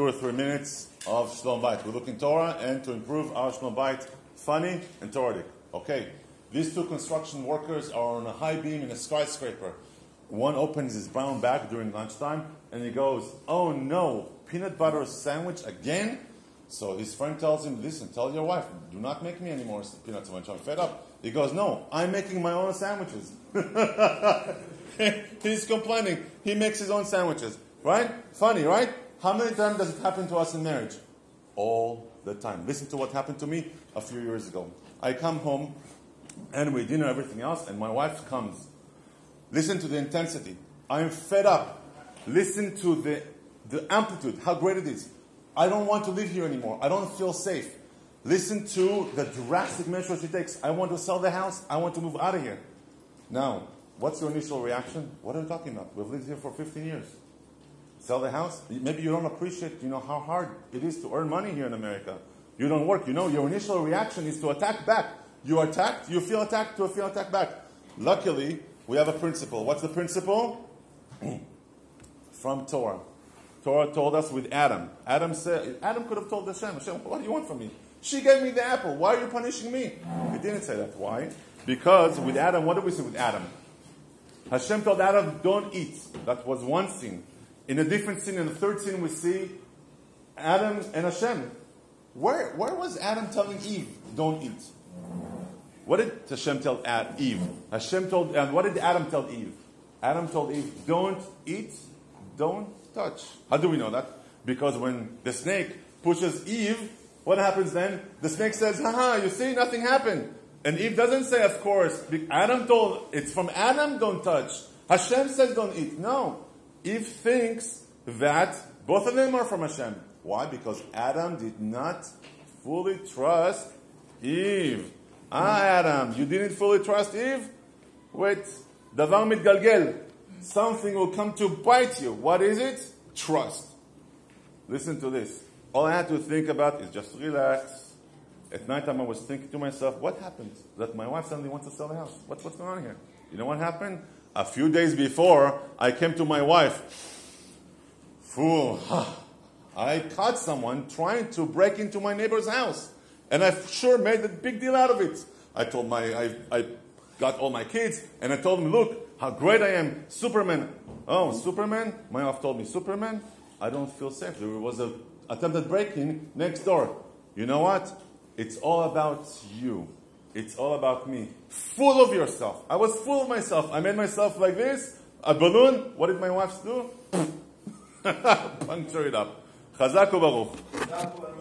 2 or 3 minutes of Shlom Bayit. We're looking Torah and to improve our Shlom Bayit, funny and Toradic. Okay, these two construction workers are on a high beam in a skyscraper. One opens his brown bag during lunchtime and he goes, "Oh no, peanut butter sandwich again?" So his friend tells him, "Listen, tell your wife, do not make me any more peanut sandwich. I'm fed up." He goes, "No, I'm making my own sandwiches." He's complaining. He makes his own sandwiches. Right? Funny, right? How many times does it happen to us in marriage? All the time. Listen to what happened to me a few years ago. I come home and we dinner, everything else, and my wife comes. Listen to the intensity. I'm fed up. Listen to the amplitude, how great it is. I don't want to live here anymore. I don't feel safe. Listen to the drastic measure she takes. I want to sell the house. I want to move out of here. Now, what's your initial reaction? What are you talking about? We've lived here for 15 years. Sell the house? Maybe you don't appreciate, how hard it is to earn money here in America. You don't work. Your initial reaction is to attack back. You attacked, you feel attacked, you feel attacked back. Luckily, we have a principle. What's the principle? From Torah. Torah told us with Adam. Adam could have told Hashem, "What do you want from me? She gave me the apple. Why are you punishing me?" He didn't say that. Why? Because with Adam, what did we say with Adam? Hashem told Adam, "Don't eat." That was one sin. In a different scene, in the third scene, we see Adam and Hashem. Where was Adam telling Eve, "Don't eat"? What did Hashem tell Eve? And what did Adam tell Eve? Adam told Eve, "Don't eat, don't touch." How do we know that? Because when the snake pushes Eve, what happens then? The snake says, "Haha, you see, nothing happened." And Eve doesn't say, "Of course." Adam told, it's from Adam, "Don't touch." Hashem says, "Don't eat." No. Eve thinks that both of them are from Hashem. Why? Because Adam did not fully trust Eve. Ah, Adam, you didn't fully trust Eve? Wait, davar mitgalgel. Something will come to bite you. What is it? Trust. Listen to this. All I had to think about is just relax. At nighttime, I was thinking to myself, what happened that my wife suddenly wants to sell the house? What's going on here? You know what happened? A few days before, I came to my wife. Fool. I caught someone trying to break into my neighbor's house. And I sure made a big deal out of it. I got all my kids, and I told them, "Look, how great I am, Superman." "Oh, Superman?" My wife told me, "Superman? I don't feel safe. There was an attempted break-in next door." You know what? It's all about you. It's all about me. Full of yourself. I was full of myself. I made myself like this, a balloon. What did my wife do? Puncture it up. Chazak u Baruch.